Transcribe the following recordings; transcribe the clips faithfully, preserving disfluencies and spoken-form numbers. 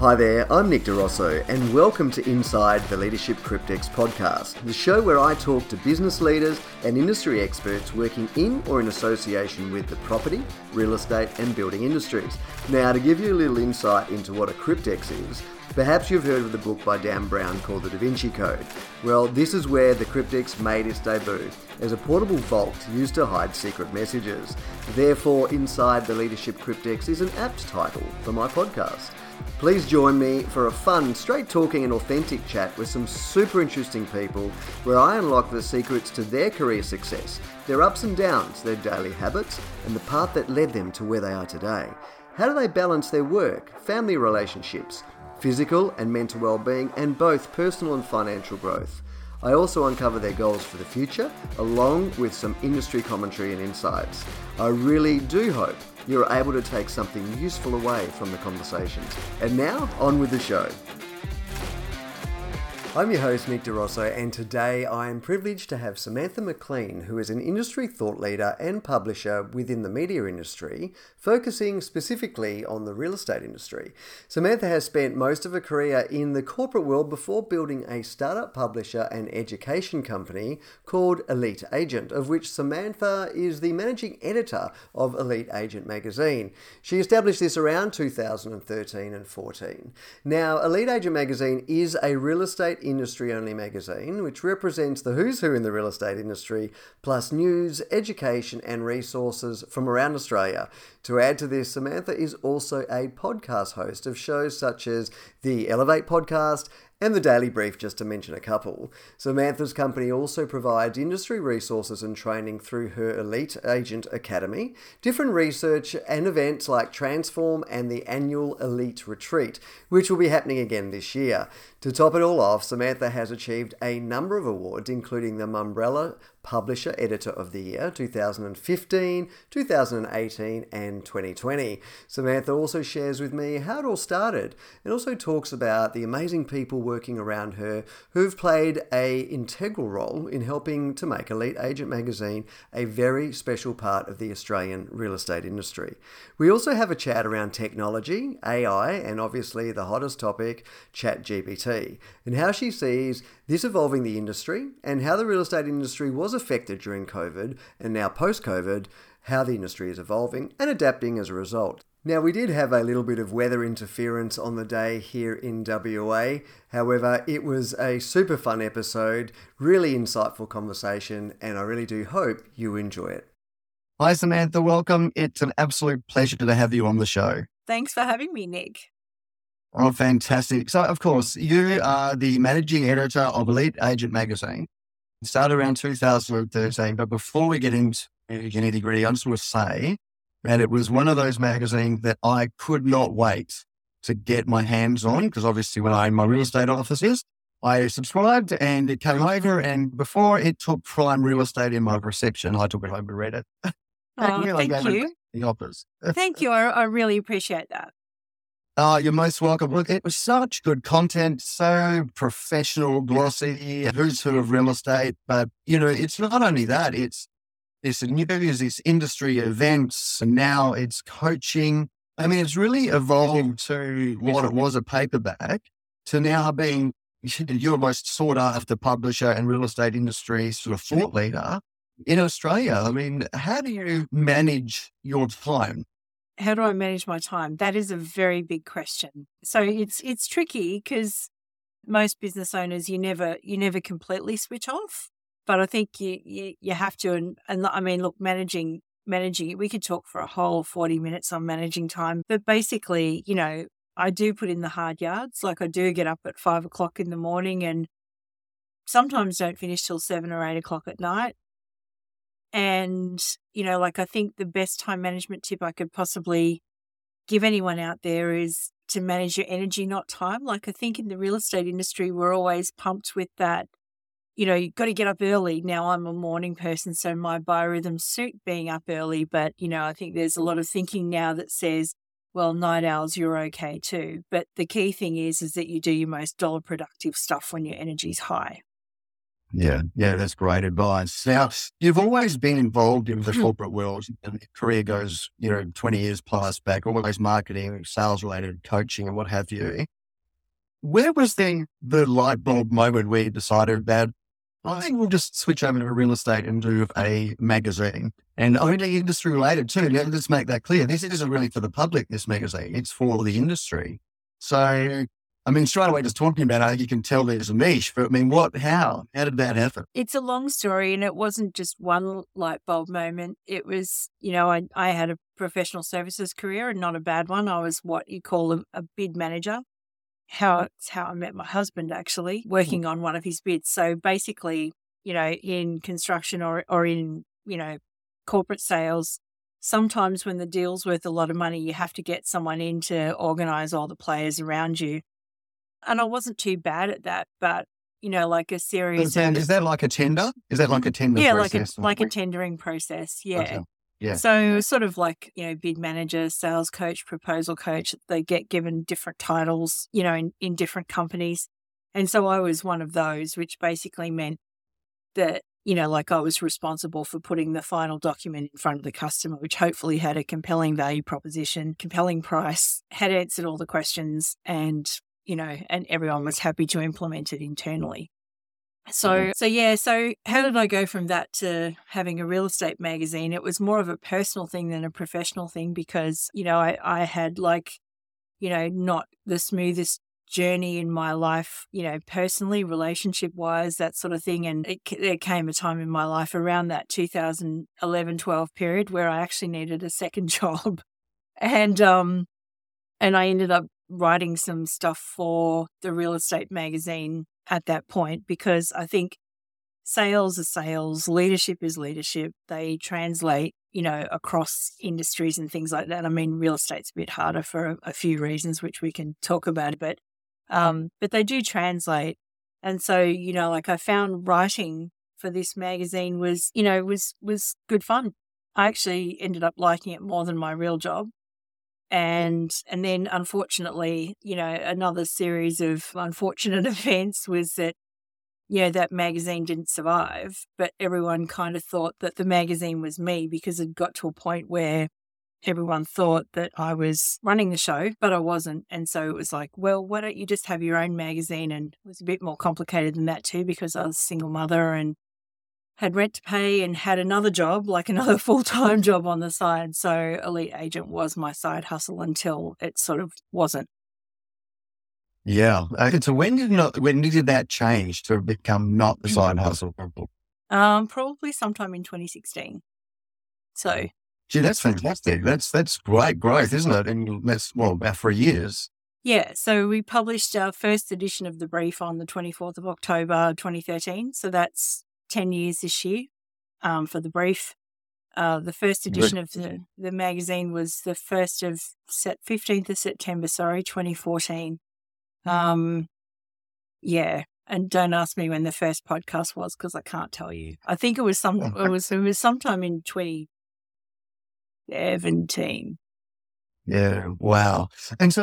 Hi there, I'm Nick DeRosso, and welcome to Inside the Leadership Cryptex podcast, the show where I talk to business leaders and industry experts working in or in association with the property, real estate, and building industries. Now, to give you a little insight into what a cryptex is, perhaps you've heard of the book by Dan Brown called The Da Vinci Code. Well, this is where the cryptex made its debut, as a portable vault used to hide secret messages. Therefore, Inside the Leadership Cryptex is an apt title for my podcast. Please join me for a fun, straight-talking and authentic chat with some super interesting people where I unlock the secrets to their career success, their ups and downs, their daily habits, and the path that led them to where they are today. How do they balance their work, family relationships, physical and mental well-being, and both personal and financial growth? I also uncover their goals for the future, along with some industry commentary and insights. I really do hope you're able to take something useful away from the conversations. And now, on with the show. I'm your host, Nick DeRosso, and today I am privileged to have Samantha McLean, who is an industry thought leader and publisher within the media industry, focusing specifically on the real estate industry. Samantha has spent most of her career in the corporate world before building a startup publisher and education company called Elite Agent, of which Samantha is the managing editor of Elite Agent Magazine. She established this around two thousand thirteen and fourteen. Now, Elite Agent Magazine is a real estate industry-only magazine, which represents the who's who in the real estate industry, plus news, education, and resources from around Australia. To add to this, Samantha is also a podcast host of shows such as the Elevate Podcast and the Daily Brief, just to mention a couple. Samantha's company also provides industry resources and training through her Elite Agent Academy, different research and events like Transform and the annual Elite Retreat, which will be happening again this year. To top it all off, Samantha has achieved a number of awards, including the Mumbrella Publisher Editor of the Year, two thousand fifteen, two thousand eighteen and twenty twenty. Samantha also shares with me how it all started and also talks about the amazing people working around her who've played an integral role in helping to make Elite Agent Magazine a very special part of the Australian real estate industry. We also have a chat around technology, A I, and obviously the hottest topic, ChatGPT, and how she sees this evolving the industry and how the real estate industry was affected during COVID and now post-COVID, how the industry is evolving and adapting as a result. Now, we did have a little bit of weather interference on the day here in W A. However, it was a super fun episode, really insightful conversation, and I really do hope you enjoy it. Hi, Samantha. Welcome. It's an absolute pleasure to have you on the show. Thanks for having me, Nick. Oh, fantastic. So, of course, you are the managing editor of Elite Agent Magazine. It started around two thousand thirteen, but before we get into nitty-gritty, I just want to say that it was one of those magazines that I could not wait to get my hands on, because obviously when I owned my real estate offices, I subscribed and it came over, and before it took prime real estate in my reception, I took it home and read it. Oh, thank you. The office. Thank you. I, I really appreciate that. Oh, you're most welcome. Look, it was such good content, so professional, glossy, who's who of real estate. But, you know, it's not only that, it's it's news, it's industry events, and now it's coaching. I mean, it's really evolved to what it was, a paperback, to now being your most sought after publisher and real estate industry sort of thought leader in Australia. I mean, how do you manage your time? How do I manage my time? That is a very big question. So it's it's tricky because most business owners, you never you never completely switch off. But I think you you, you have to. And, and I mean, look, managing managing. We could talk for a whole forty minutes on managing time. But basically, you know, I do put in the hard yards. Like I do get up at five o'clock in the morning, and sometimes don't finish till seven or eight o'clock at night. And, you know, like I think the best time management tip I could possibly give anyone out there is to manage your energy, not time. Like I think in the real estate industry, we're always pumped with that, you know, you've got to get up early. Now I'm a morning person, so my biorhythms suit being up early. But, you know, I think there's a lot of thinking now that says, well, night owls, you're okay too. But the key thing is, is that you do your most dollar productive stuff when your energy's high. Yeah, yeah, that's great advice. Now, you've always been involved in the corporate world, and your career goes, you know, twenty years plus back, always marketing, sales-related coaching and what have you. Where was then the light bulb moment where you decided that, I think we'll just switch over to real estate and do a magazine, and only industry related too. Now, let's make that clear. This isn't really for the public, this magazine. It's for the industry. So... I mean, straight away, just talking about it, I think you can tell there's a niche, but I mean, what, how, how did that happen? It's a long story, and it wasn't just one light bulb moment. It was, you know, I, I had a professional services career and not a bad one. I was what you call a, a bid manager. How, it's how I met my husband, actually, working on one of his bids. So basically, you know, in construction or, or in, you know, corporate sales, sometimes when the deal's worth a lot of money, you have to get someone in to organise all the players around you. And I wasn't too bad at that, but, you know, like a series. And is that like a tender? Is that like a tender yeah, process? Yeah, like a, like a tendering process. Yeah. Okay. Yeah. So sort of like, you know, bid manager, sales coach, proposal coach, they get given different titles, you know, in, in different companies. And so I was one of those, which basically meant that, you know, like I was responsible for putting the final document in front of the customer, which hopefully had a compelling value proposition, compelling price, had answered all the questions, and you know, and everyone was happy to implement it internally. So, mm-hmm. so yeah, so how did I go from that to having a real estate magazine? It was more of a personal thing than a professional thing because, you know, I, I had like, you know, not the smoothest journey in my life, you know, personally, relationship-wise, that sort of thing. And it, there came a time in my life around that two thousand eleven twelve period where I actually needed a second job. And, um, and I ended up writing some stuff for the real estate magazine at that point because I think sales is sales, leadership is leadership. They translate, you know, across industries and things like that. I mean, real estate's a bit harder for a, a few reasons, which we can talk about, but, um, but they do translate. And so, you know, like I found writing for this magazine was, you know, was, was good fun. I actually ended up liking it more than my real job. And and then, unfortunately, you know, another series of unfortunate events was that, you know, that magazine didn't survive, but everyone kind of thought that the magazine was me because it got to a point where everyone thought that I was running the show, but I wasn't. And so it was like, well, why don't you just have your own magazine? And it was a bit more complicated than that too because I was a single mother and had rent to pay and had another job, like another full-time job on the side. So Elite Agent was my side hustle until it sort of wasn't. Yeah. Uh, so when did not, when did that change to become not the side hustle? Um, probably sometime in twenty sixteen. So. Gee, that's fantastic. That's, that's great growth, isn't it? And that's, well, about three years. Yeah, so we published our first edition of The Brief on the twenty-fourth of October, twenty thirteen. So that's ten years this year um, for The Brief. Uh, the first edition of the, the magazine was the first of set fifteenth of September, sorry, twenty fourteen. Um, yeah, and don't ask me when the first podcast was because I can't tell you. I think it was some it was it was sometime in twenty seventeen. Yeah, wow. And so,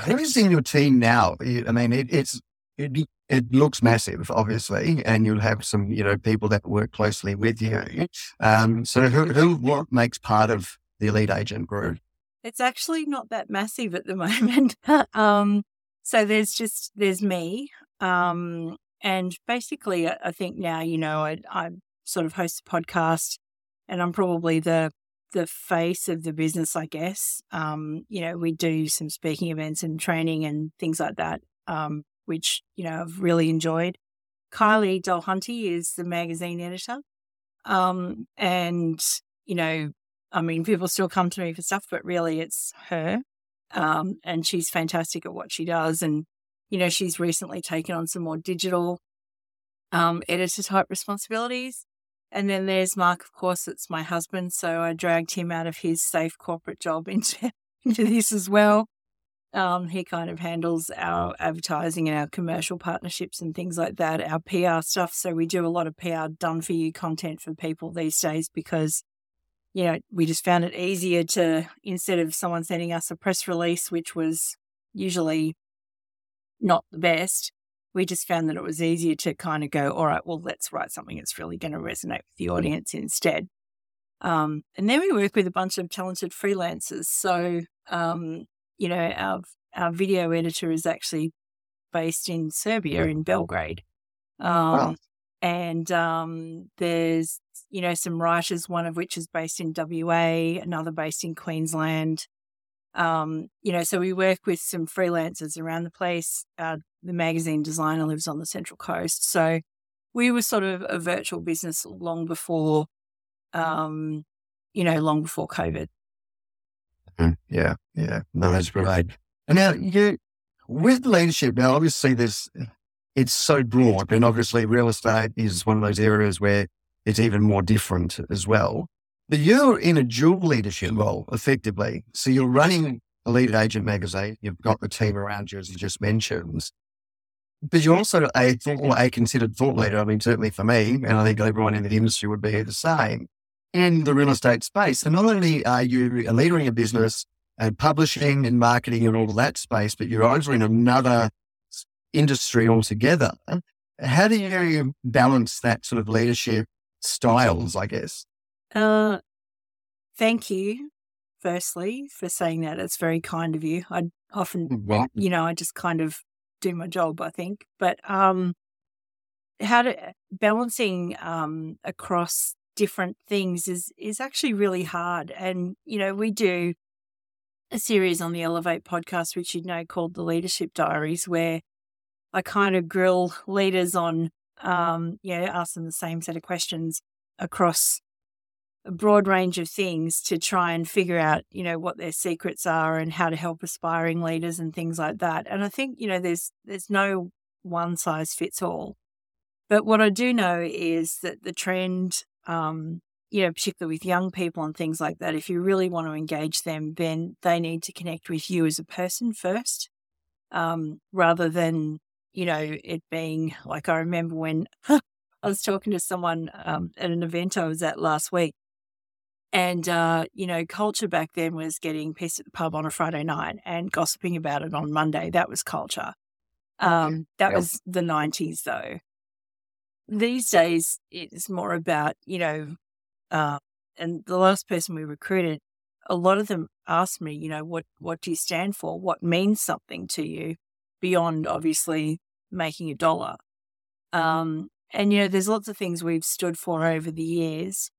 who is in your team now? I mean, it, it's it. It looks massive, obviously, and you'll have some, you know, people that work closely with you. Um, so who, who, what makes part of the Elite Agent group? It's actually not that massive at the moment. um, so there's just, there's me. Um, and basically I, I think now, you know, I, I sort of host a podcast and I'm probably the, the face of the business, I guess. Um, you know, we do some speaking events and training and things like that. Um, which, you know, I've really enjoyed. Kylie Dolhunty is the magazine editor. Um, and, you know, I mean, people still come to me for stuff, but really it's her. Um, and she's fantastic at what she does. And, you know, she's recently taken on some more digital um, editor-type responsibilities. And then there's Mark, of course, it's my husband. So I dragged him out of his safe corporate job into, into this as well. Um, he kind of handles our advertising and our commercial partnerships and things like that, our P R stuff. So we do a lot of P R done-for-you content for people these days because, you know, we just found it easier to, instead of someone sending us a press release, which was usually not the best, we just found that it was easier to kind of go, all right, well, let's write something that's really going to resonate with the audience instead. Um, and then we work with a bunch of talented freelancers. So, um, you know, our our video editor is actually based in Serbia, in Belgrade. Um, wow. And um, there's, you know, some writers, one of which is based in W A, another based in Queensland. Um, you know, so we work with some freelancers around the place. Uh, the magazine designer lives on the Central Coast. So we were sort of a virtual business long before, um, you know, long before COVID. Yeah, yeah. No, that's right. And now you, with leadership, now obviously there's, it's so broad, and obviously real estate is one of those areas where it's even more different as well. But you're in a dual leadership role, effectively. So you're running Elite Agent Magazine. You've got the team around you, as you just mentioned. But you're also a, thought, or a considered thought leader. I mean, certainly for me, and I think everyone in the industry would be the same, in the real estate space. And not only are you a leader in a business and publishing and marketing and all of that space, but you're over in another industry altogether. How do you balance that sort of leadership styles, I guess? Uh, thank you, firstly, for saying that. It's very kind of you. I often, well, you know, I just kind of do my job, I think. But um, how to balancing um, across different things is is actually really hard. And, you know, we do a series on the Elevate podcast, which you know, called The Leadership Diaries, where I kind of grill leaders on, um, you know, ask them the same set of questions across a broad range of things to try and figure out, you know, what their secrets are and how to help aspiring leaders and things like that. And I think, you know, there's there's no one size fits all. But what I do know is that the trend, um, you know, particularly with young people and things like that, if you really want to engage them, then they need to connect with you as a person first, um, rather than, you know, it being like, I remember when I was talking to someone um, at an event I was at last week. And, uh, you know, culture back then was getting pissed at the pub on a Friday night and gossiping about it on Monday. That was culture. Um, that yep. was the nineties, though. These days, it's more about, you know, uh, and the last person we recruited, a lot of them asked me, you know, what, what do you stand for? What means something to you beyond, obviously, making a dollar? Um, and, you know, there's lots of things we've stood for over the years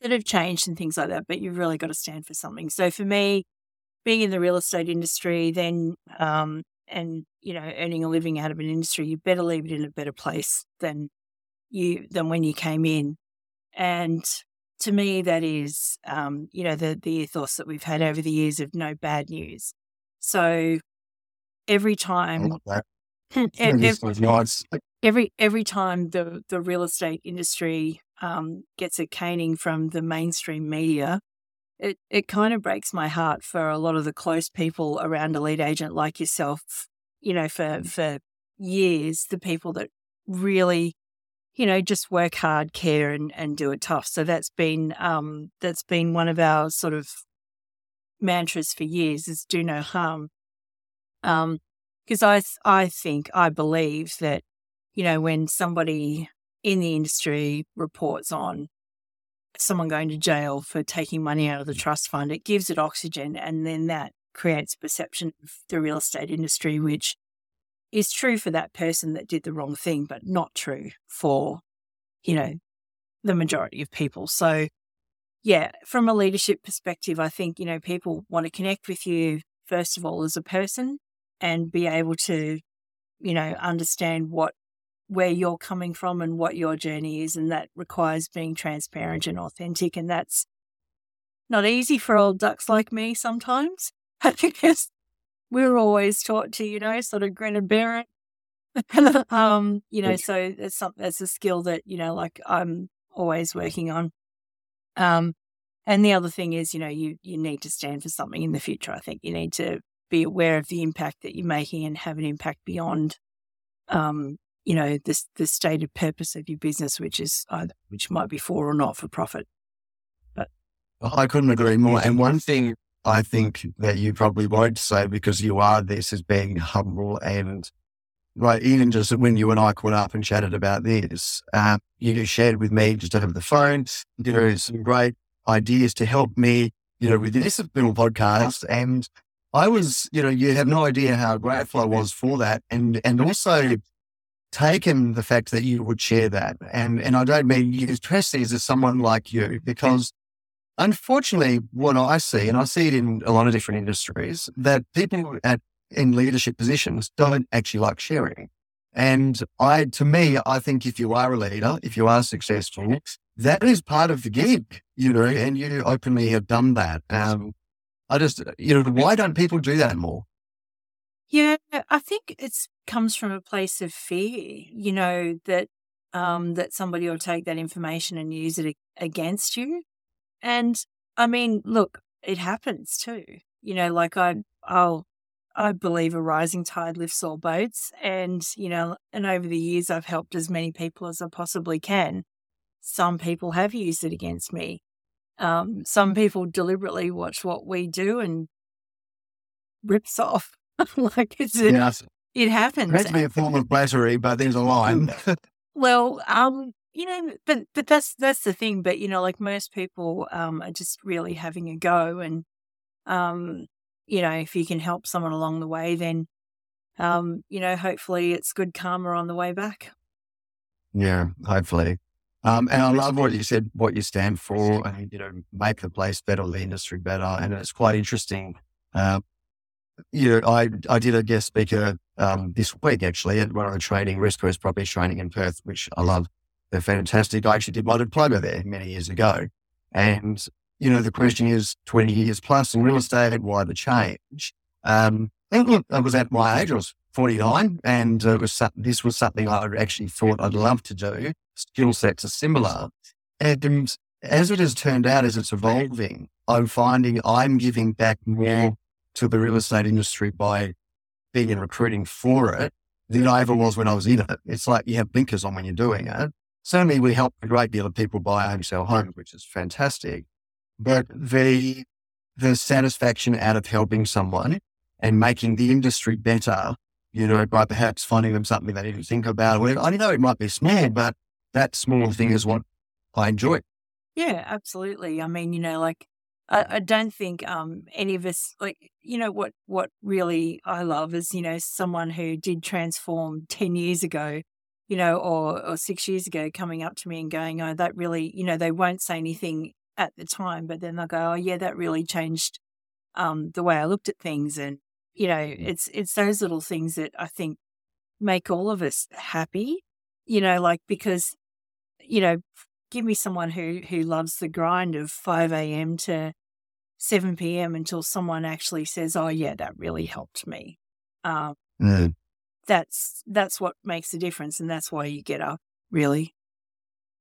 that have changed and things like that, but you've really got to stand for something. So for me, being in the real estate industry, then um, and you know, earning a living out of an industry, you better leave it in a better place than you than when you came in. And to me, that is um, you know, the the ethos that we've had over the years of no bad news. So every time, every, every every time the the real estate industry Um, gets a caning from the mainstream media, it it kind of breaks my heart for a lot of the close people around Elite Agent like yourself, you know, for, for years, the people that really, you know, just work hard, care and, and do it tough. So that's been um, that's been one of our sort of mantras for years, is do no harm. Um, because I, I think, I believe that, you know, when somebody in the industry reports on someone going to jail for taking money out of the trust fund, it gives it oxygen, and then that creates perception of the real estate industry, which is true for that person that did the wrong thing, but not true for, you know, the majority of people. So, yeah, from a leadership perspective, I think, you know, people want to connect with you, first of all, as a person, and be able to, you know, understand what where you're coming from and what your journey is, and that requires being transparent and authentic, and that's not easy for old ducks like me sometimes. I think we're always taught to, you know, sort of grin and bear it. um, you know, so that's something that's a skill that, you know, like I'm always working on. Um, and the other thing is, you know, you you need to stand for something in the future. I think you need to be aware of the impact that you're making and have an impact beyond. Um, you know, this, the stated purpose of your business, which is either, which might be for or not for profit. But well, I couldn't agree more. And one thing I think that you probably won't say, because you are this, is being humble and right? Even just when you and I caught up and chatted about this, um, you shared with me just over the phone, you know, some great ideas to help me, you know, with this little podcast. And I was, you know, you have no idea how grateful I was for that. And, and also taken the fact that you would share that. And, and I don't mean you express these as someone like you, because unfortunately what I see, and I see it in a lot of different industries, that people at, in leadership positions don't actually like sharing. And I, to me, I think if you are a leader, if you are successful, that is part of the gig, you know, and you openly have done that. Um, I just, you know, why don't people do that more? Yeah, I think it comes from a place of fear, you know, that um, that somebody will take that information and use it against you. And I mean, look, it happens too. You know, like I, I'll, I believe a rising tide lifts all boats, and, you know, and over the years I've helped as many people as I possibly can. Some people have used it against me. Um, some people deliberately watch what we do and rips off. Like it's a, yeah, it happens. It has to be a form of flattery, but there's a line. Well, um, you know, but but that's that's the thing. But you know, like most people um, are just really having a go, and um, you know, if you can help someone along the way, then um, you know, hopefully it's good karma on the way back. Yeah, hopefully. Um, and I love what you said, what you stand for, and, you know, make the place better, the industry better. And it's quite interesting. Uh, you know, I, I did a guest speaker um, this week, actually, at one of the training, West Coast Property Training in Perth, which I love. They're fantastic. I actually did my diploma there many years ago. And, you know, the question is twenty years plus in real estate, why the change? Um, and look, I was at my age, I was forty-nine, and it was this was something I actually thought I'd love to do. Skill sets are similar. And as it has turned out, as it's evolving, I'm finding I'm giving back more to the real estate industry by being in recruiting for it than I ever was when I was in it. It's like you have blinkers on when you're doing it. Certainly we help a great deal of people buy and sell homes, which is fantastic. But the, the satisfaction out of helping someone and making the industry better, you know, by perhaps finding them something they didn't think about. Or whatever. I know it might be small, but that small thing is what I enjoy. Yeah, absolutely. I mean, you know, like I, I don't think um, any of us, like, you know, what what really I love is, you know, someone who did transform ten years ago, you know, or, or six years ago coming up to me and going, oh, that really, you know, they won't say anything at the time, but then they'll go, oh, yeah, that really changed um, the way I looked at things. And, you know, it's it's those little things that I think make all of us happy, you know, like because, you know, give me someone who, who loves the grind of five a.m. to seven p.m. until someone actually says, oh, yeah, that really helped me. Um, mm. That's that's what makes a difference, and that's why you get up, really.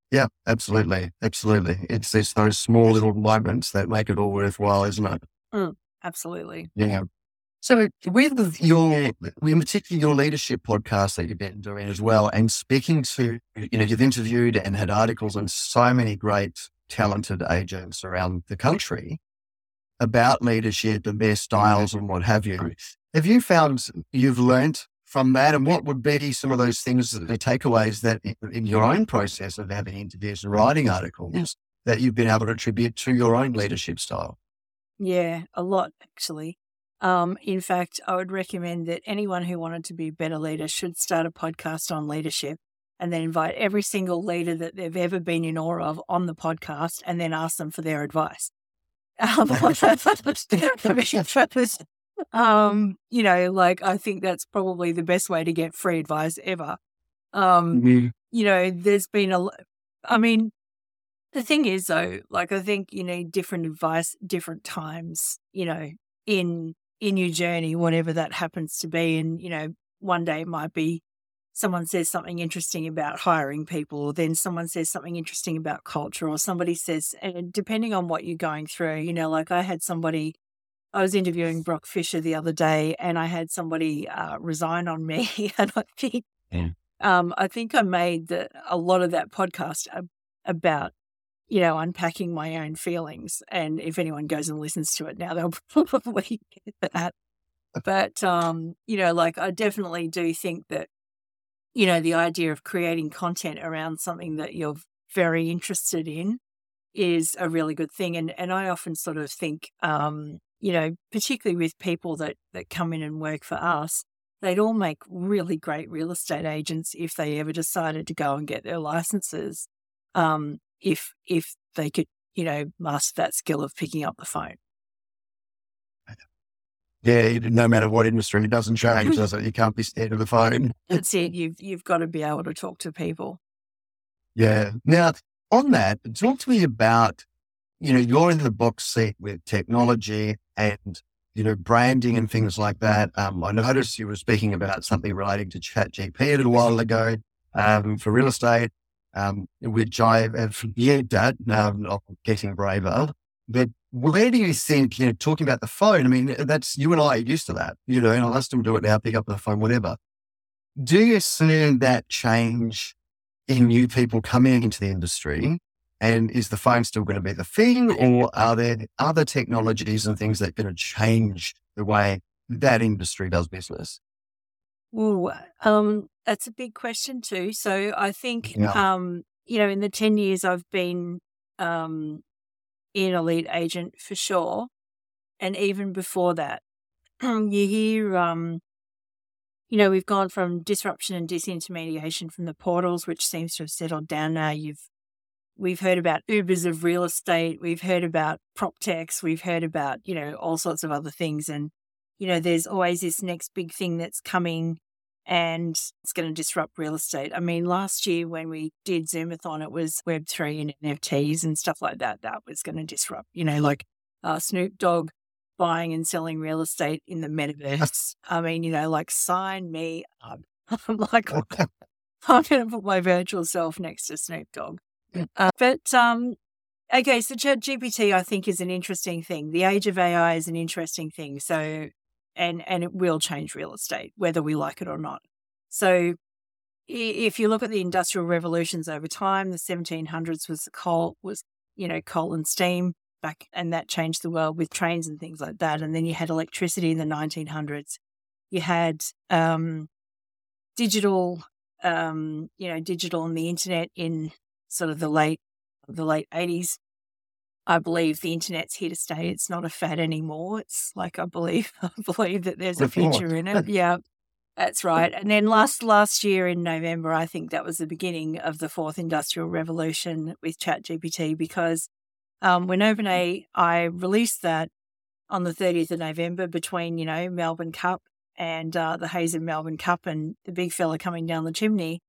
Yeah, absolutely. Absolutely. It's, it's those small little moments that make it all worthwhile, isn't it? Mm, absolutely. Yeah. So with your, in particular, your leadership podcast that you've been doing as well, and speaking to, you know, you've interviewed and had articles on so many great talented agents around the country about leadership and their styles and what have you. Have you found you've learned from that, and what would be some of those things, the takeaways that in your own process of having interviews and writing articles that you've been able to attribute to your own leadership style? Yeah, a lot actually. Um, in fact, I would recommend that anyone who wanted to be a better leader should start a podcast on leadership and then invite every single leader that they've ever been in awe of on the podcast and then ask them for their advice. um, you know, like I think that's probably the best way to get free advice ever. Um, mm-hmm. You know, there's been a, I mean, the thing is though, like I think you need different advice, different times, you know, in, in your journey, whatever that happens to be. And, you know, one day it might be someone says something interesting about hiring people, or then someone says something interesting about culture, or somebody says, and depending on what you're going through, you know, like I had somebody, I was interviewing Brock Fisher the other day, and I had somebody uh, resign on me. And I think, yeah. um, I think I made the, a lot of that podcast about, you know, unpacking my own feelings. And if anyone goes and listens to it now, they'll probably get that. But, um, you know, like I definitely do think that you know, the idea of creating content around something that you're very interested in is a really good thing. And and I often sort of think, um, you know, particularly with people that, that come in and work for us, they'd all make really great real estate agents if they ever decided to go and get their licenses, um, if if they could, you know, master that skill of picking up the phone. Yeah, no matter what industry, it doesn't change, does it? You can't be scared of the phone. That's it. You've, you've got to be able to talk to people. Yeah. Now, on that, talk to me about, you know, you're in the box seat with technology and, you know, branding and things like that. Um, I noticed you were speaking about something relating to ChatGPT a little while ago um, for real estate, um, which I have forget at, um, of getting braver. But where do you think, you know, talking about the phone, I mean, that's, you and I are used to that, you know, and I'll ask them to do it now, pick up the phone, whatever. Do you see that change in new people coming into the industry? And is the phone still going to be the thing, or are there other technologies and things that are going to change the way that industry does business? Well, um, that's a big question too. So I think, yeah. um, you know, in the ten years I've been, um, in Elite Agent for sure. And even before that, you hear, um, you know, we've gone from disruption and disintermediation from the portals, which seems to have settled down now. You've, we've heard about Ubers of real estate. We've heard about prop techs. We've heard about, you know, all sorts of other things. And, you know, there's always this next big thing that's coming and it's going to disrupt real estate. I mean, last year when we did Zoomathon, it was Web three and N F Ts and stuff like that. That was going to disrupt, you know, like uh, Snoop Dogg buying and selling real estate in the metaverse. I mean, you know, like sign me up. I'm like, I'm going to put my virtual self next to Snoop Dogg. Uh, but, um, okay, so ChatGPT, I think, is an interesting thing. The age of A I is an interesting thing. So, And and it will change real estate, whether we like it or not. So if you look at the industrial revolutions over time, the seventeen hundreds was the coal, was, you know, coal and steam back, and that changed the world with trains and things like that. And then you had electricity in the nineteen hundreds. You had um, digital, um, you know, digital and the internet in sort of the late the late eighties. I believe the internet's here to stay. It's not a fad anymore. It's like, I believe, I believe that there's a future in it. Yeah, that's right. And then last, last year in November, I think that was the beginning of the fourth industrial revolution with ChatGPT, because um, when OpenAI released that on the thirtieth of November between, you know, Melbourne Cup and uh, the haze of Melbourne Cup and the big fella coming down the chimney,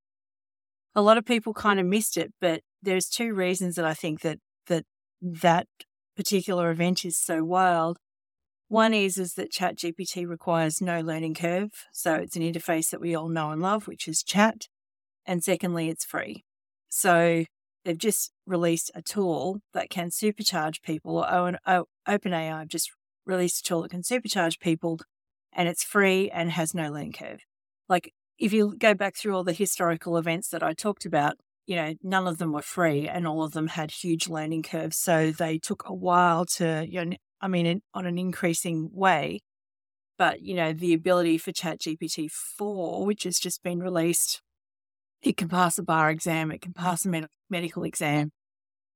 a lot of people kind of missed it, but there's two reasons that I think that, that, that particular event is so wild. One is, is that ChatGPT requires no learning curve. So it's an interface that we all know and love, which is chat. And secondly, it's free. So they've just released a tool that can supercharge people. OpenAI just released a tool that can supercharge people, and it's free and has no learning curve. Like, if you go back through all the historical events that I talked about, you know, none of them were free and all of them had huge learning curves. So they took a while to, you know, I mean, in, on an increasing way, but, you know, the ability for ChatGPT four, which has just been released, it can pass a bar exam, it can pass a med- medical exam.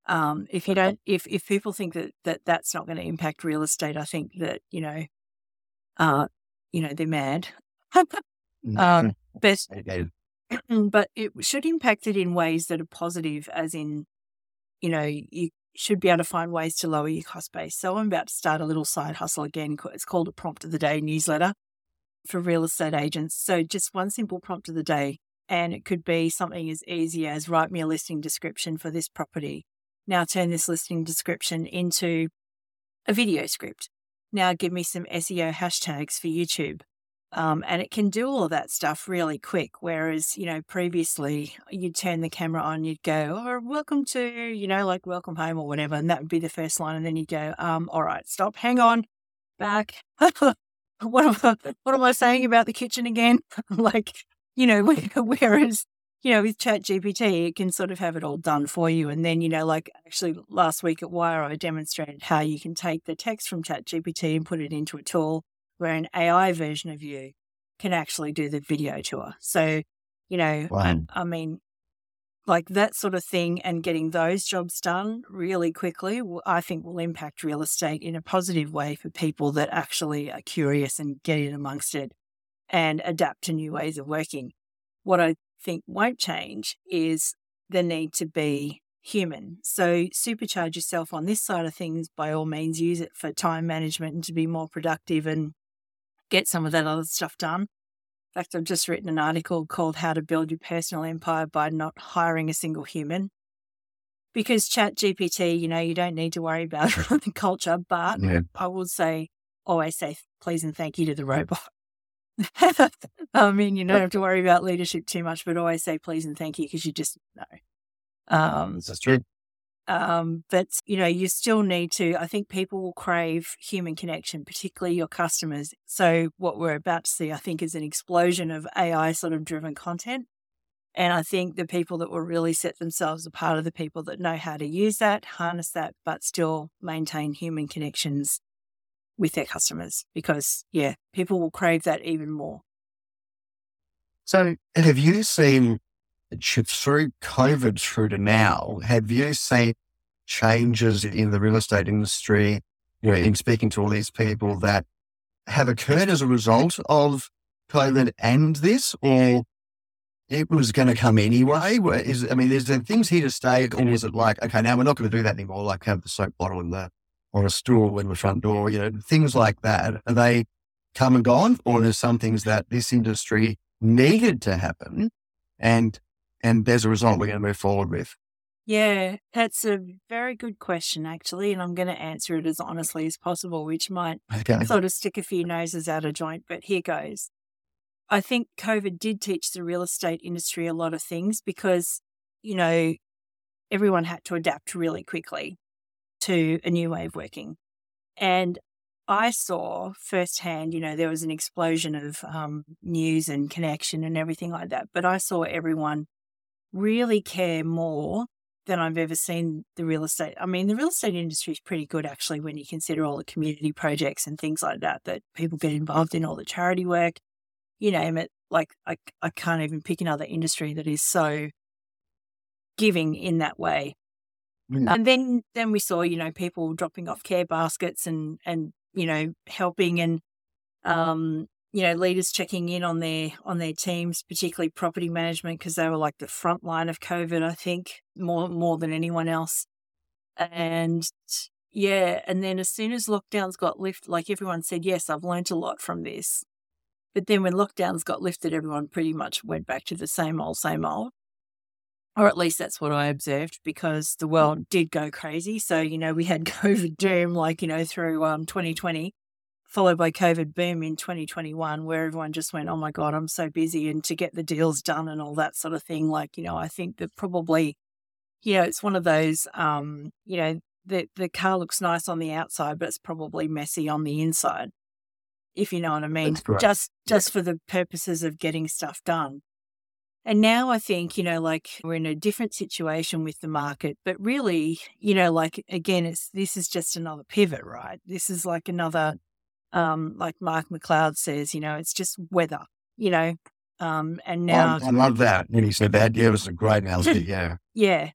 Um, if you don't, if, if people think that, that that's not going to impact real estate, I think that, you know, uh, you know, they're mad. um, but But it should impact it in ways that are positive, as in, you know, you should be able to find ways to lower your cost base. So I'm about to start a little side hustle again. It's called a prompt of the day newsletter for real estate agents. So just one simple prompt of the day, and it could be something as easy as write me a listing description for this property. Now turn this listing description into a video script. Now give me some S E O hashtags for YouTube. Um, and it can do all of that stuff really quick. Whereas, you know, previously you'd turn the camera on, you'd go, oh, welcome to, you know, like welcome home or whatever. And that would be the first line. And then you'd go, um, all right, stop, hang on, back. what, am I, what am I saying about the kitchen again? Like, you know, whereas, you know, with ChatGPT, it can sort of have it all done for you. And then, you know, like actually last week at Wire, I demonstrated how you can take the text from ChatGPT and put it into a tool where an A I version of you can actually do the video tour. So you know, wow. I, I mean, like that sort of thing, and getting those jobs done really quickly, I think will impact real estate in a positive way for people that actually are curious and get in amongst it and adapt to new ways of working. What I think won't change is the need to be human. So supercharge yourself on this side of things. By all means, use it for time management and to be more productive and get some of that other stuff done. In fact, I've just written an article called How to Build Your Personal Empire by Not Hiring a Single Human. Because ChatGPT, you know, you don't need to worry about the culture, but yeah. I will say, always say please and thank you to the robot. I mean, you don't have to worry about leadership too much, but always say please and thank you because you just know. Um, That's true. Um, but, you know, you still need to, I think people will crave human connection, particularly your customers. So what we're about to see, I think, is an explosion of A I sort of driven content. And I think the people that will really set themselves apart are the people that know how to use that, harness that, but still maintain human connections with their customers, because, yeah, people will crave that even more. So have you seen... through COVID through to now, have you seen changes in the real estate industry, you know, in speaking to all these people that have occurred as a result of COVID and this, or it was going to come anyway? Is, I mean, is there things here to stay, or is it like, okay, now we're not going to do that anymore, like have the soap bottle in the, or a stool in the front door, you know, things like that? Are they come and gone, or there's some things that this industry needed to happen and And as a result, we're going to move forward with? Yeah, that's a very good question, actually. And I'm going to answer it as honestly as possible, which might okay. sort of stick a few noses out of joint, but here goes. I think COVID did teach the real estate industry a lot of things because, you know, everyone had to adapt really quickly to a new way of working. And I saw firsthand, you know, there was an explosion of um, news and connection and everything like that, but I saw everyone really care more than I've ever seen the real estate. I mean, the real estate industry is pretty good actually when you consider all the community projects and things like that, that people get involved in, all the charity work, you name it. Like I, I can't even pick another industry that is so giving in that way. Mm. And then, then we saw, you know, people dropping off care baskets and, and, you know, helping and, um, you know, leaders checking in on their on their teams, particularly property management, because they were like the front line of COVID, I think, more more than anyone else. And yeah, and then as soon as lockdowns got lifted, like everyone said, yes, I've learned a lot from this. But then when lockdowns got lifted, everyone pretty much went back to the same old, same old. Or at least that's what I observed, because the world did go crazy. So, you know, we had COVID doom, like, you know, through um, twenty twenty. Followed by COVID boom in twenty twenty-one, where everyone just went, oh my God, I'm so busy, and to get the deals done and all that sort of thing. Like, you know, I think that probably, you know, it's one of those, um, you know, the, the car looks nice on the outside, but it's probably messy on the inside, if you know what I mean, just, just yeah. for the purposes of getting stuff done. And now I think, you know, like we're in a different situation with the market, but really, you know, like, again, it's, this is just another pivot, right? This is like another, Um, like Mark McLeod says, you know, it's just weather, you know, um, and now. I, I love that. When he said that, yeah, it was a great analogy, yeah. Yeah.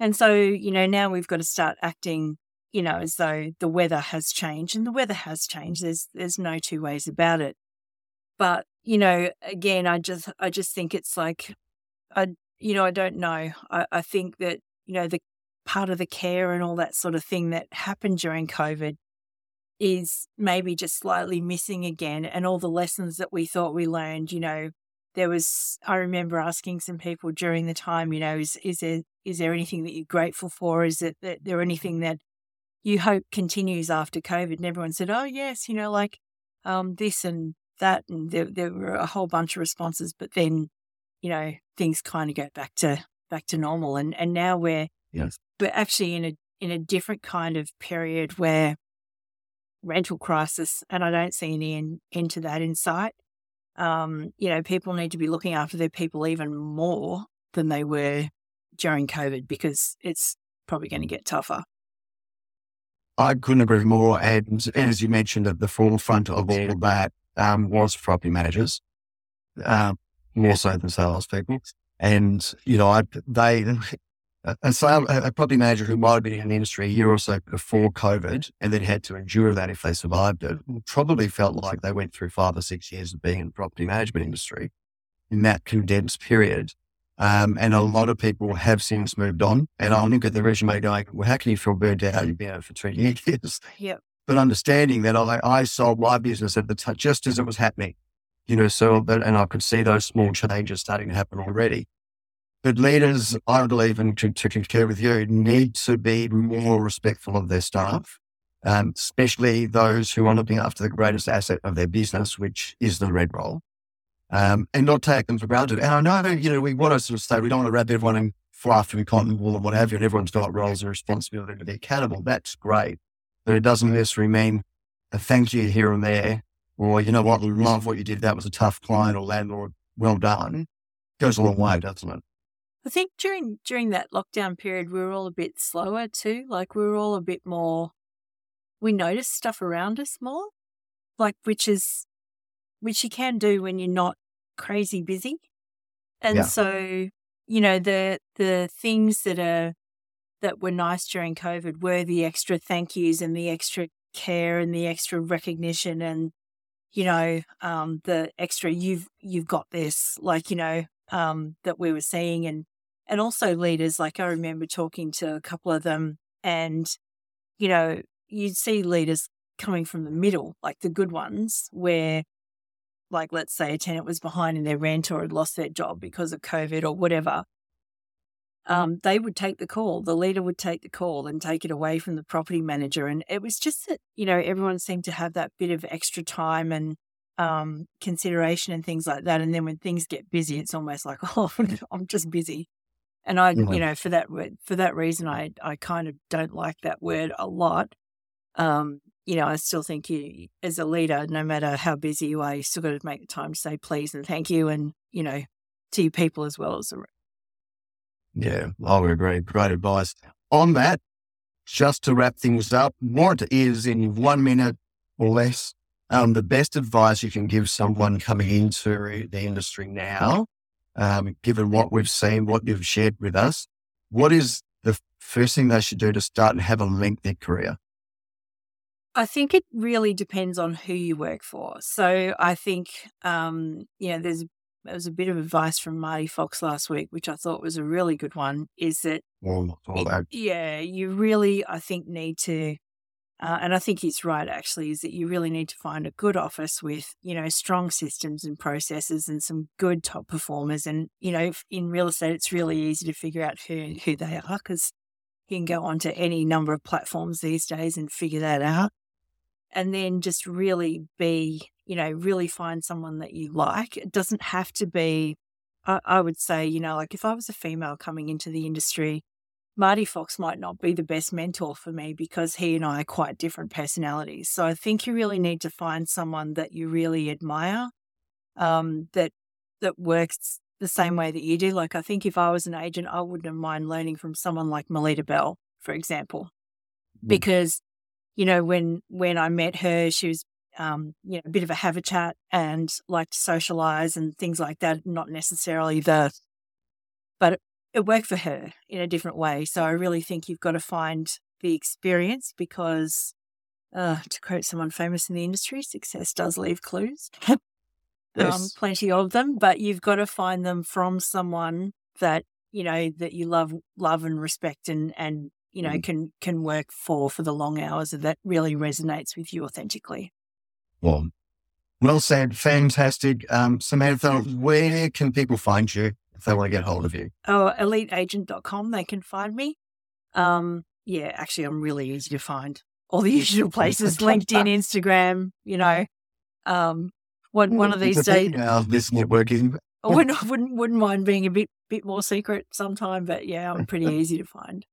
And so, you know, now we've got to start acting, you know, as though the weather has changed, and the weather has changed. There's, there's no two ways about it. But, you know, again, I just, I just think it's like, I, you know, I don't know. I, I think that, you know, the part of the care and all that sort of thing that happened during COVID is maybe just slightly missing again, and all the lessons that we thought we learned, you know, there was, I remember asking some people during the time, you know, is, is there, is there anything that you're grateful for? Is it that there anything that you hope continues after COVID? And everyone said, oh yes, you know, like, um, this and that. And there, there were a whole bunch of responses, but then, you know, things kind of go back to, back to normal. And, and now we're, yes. we're actually in a, in a different kind of period where rental crisis, and I don't see any end, end to that in sight. Um, you know, people need to be looking after their people even more than they were during COVID, because it's probably going to get tougher. I couldn't agree more. And as you mentioned, at the forefront of all of that um, was property managers. Um, more so than salespeople. And, you know, I, they, a, sale, a property manager who might have been in the industry a year or so before COVID and then had to endure that if they survived it, probably felt like they went through five or six years of being in the property management industry in that condensed period. Um, and a lot of people have since moved on. And I look at the resume going, well, how can you feel burned out? You've been out for twenty years. Yep. But understanding that I, I sold my business at the time just as it was happening, you know, so that, and I could see those small changes starting to happen already. But leaders, I believe, and to, to concur with you, need to be more respectful of their staff, um, especially those who are looking after the greatest asset of their business, which is the red roll. Um, and not take them for granted. And I know, you know, we want to sort of say we don't want to wrap everyone in fluff and cotton wool and what have you, and everyone's got roles and responsibility to be accountable. That's great. But it doesn't necessarily mean a thank you here and there, or, you know what, we love what you did. That was a tough client or landlord. Well done. It goes a long way, doesn't it? I think during during that lockdown period, we were all a bit slower too. Like we were all a bit more, we noticed stuff around us more, like, which is, which you can do when you're not crazy busy. And yeah. so, you know, the the things that are that were nice during COVID were the extra thank yous and the extra care and the extra recognition and, you know, um, the extra you've you've got this, like, you know, um, that we were seeing. And, and also leaders, like I remember talking to a couple of them and, you know, you'd see leaders coming from the middle, like the good ones, where, like, let's say a tenant was behind in their rent or had lost their job because of COVID or whatever, um, they would take the call. The leader would take the call and take it away from the property manager. And it was just that, you know, everyone seemed to have that bit of extra time and um, consideration and things like that. And then when things get busy, it's almost like, oh, I'm just busy. And I, mm-hmm. you know, for that for that reason, I, I kind of don't like that word a lot. Um You know, I still think you, as a leader, no matter how busy you are, you still got to make the time to say please and thank you and, you know, to your people as well as the room. Yeah, I would agree. Great advice. On that, just to wrap things up, what is, in one minute or less, um, the best advice you can give someone coming into the industry now, um, given what we've seen, what you've shared with us? What is the first thing they should do to start and have a link their career? I think it really depends on who you work for. So I think, um, you know, there's there was a bit of advice from Marty Fox last week, which I thought was a really good one, is that, well, it, yeah, you really, I think, need to, uh, and I think he's right, actually, is that you really need to find a good office with, you know, strong systems and processes and some good top performers. And, you know, in real estate, it's really easy to figure out who, who they are, because you can go onto any number of platforms these days and figure that out. And then just really be, you know, really find someone that you like. It doesn't have to be, I, I would say, you know, like if I was a female coming into the industry, Marty Fox might not be the best mentor for me because he and I are quite different personalities. So I think you really need to find someone that you really admire, um, that that works the same way that you do. Like I think if I was an agent, I wouldn't mind learning from someone like Melita Bell, for example, because you know, when, when I met her, she was, um, you know, a bit of a have a chat and liked to socialize and things like that. Not necessarily the, but it, it worked for her in a different way. So I really think you've got to find the experience because, uh, to quote someone famous in the industry, success does leave clues, um, yes. plenty of them, but you've got to find them from someone that, you know, that you love, love and respect and, and, you know, can can work for for the long hours, and that really resonates with you authentically. Well, well said. Fantastic. Um, Samantha, where can people find you if they want to get hold of you? Oh, elite agent dot com, they can find me. Um, yeah, actually, I'm really easy to find. All the usual places, LinkedIn, Instagram, you know. Um, one, one of these days. This networking. I wouldn't, wouldn't, wouldn't mind being a bit, bit more secret sometime, but yeah, I'm pretty easy to find.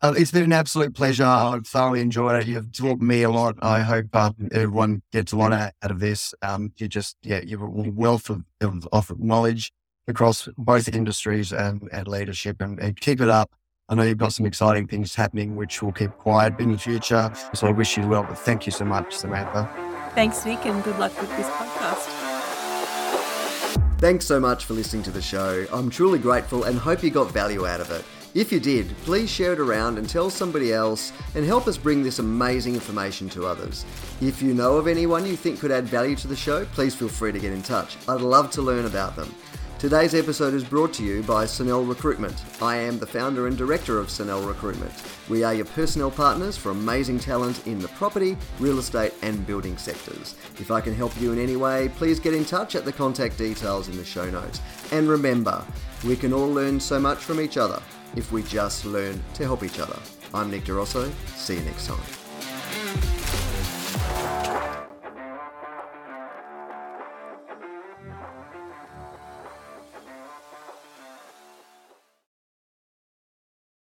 Uh, it's been an absolute pleasure. I've thoroughly enjoyed it. You've taught me a lot. I hope uh, everyone gets a lot out of this. Um, you just, yeah, you're a wealth of, of knowledge across both industries and, and leadership, and, and keep it up. I know you've got some exciting things happening, which we'll keep quiet in the future. So I wish you well, but thank you so much, Samantha. Thanks, Nick, and good luck with this podcast. Thanks so much for listening to the show. I'm truly grateful and hope you got value out of it. If you did, please share it around and tell somebody else and help us bring this amazing information to others. If you know of anyone you think could add value to the show, please feel free to get in touch. I'd love to learn about them. Today's episode is brought to you by Sonnel Recruitment. I am the founder and director of Sonnel Recruitment. We are your personnel partners for amazing talent in the property, real estate and building sectors. If I can help you in any way, please get in touch at the contact details in the show notes. And remember, we can all learn so much from each other if we just learn to help each other. I'm Nick DeRosso. See you next time.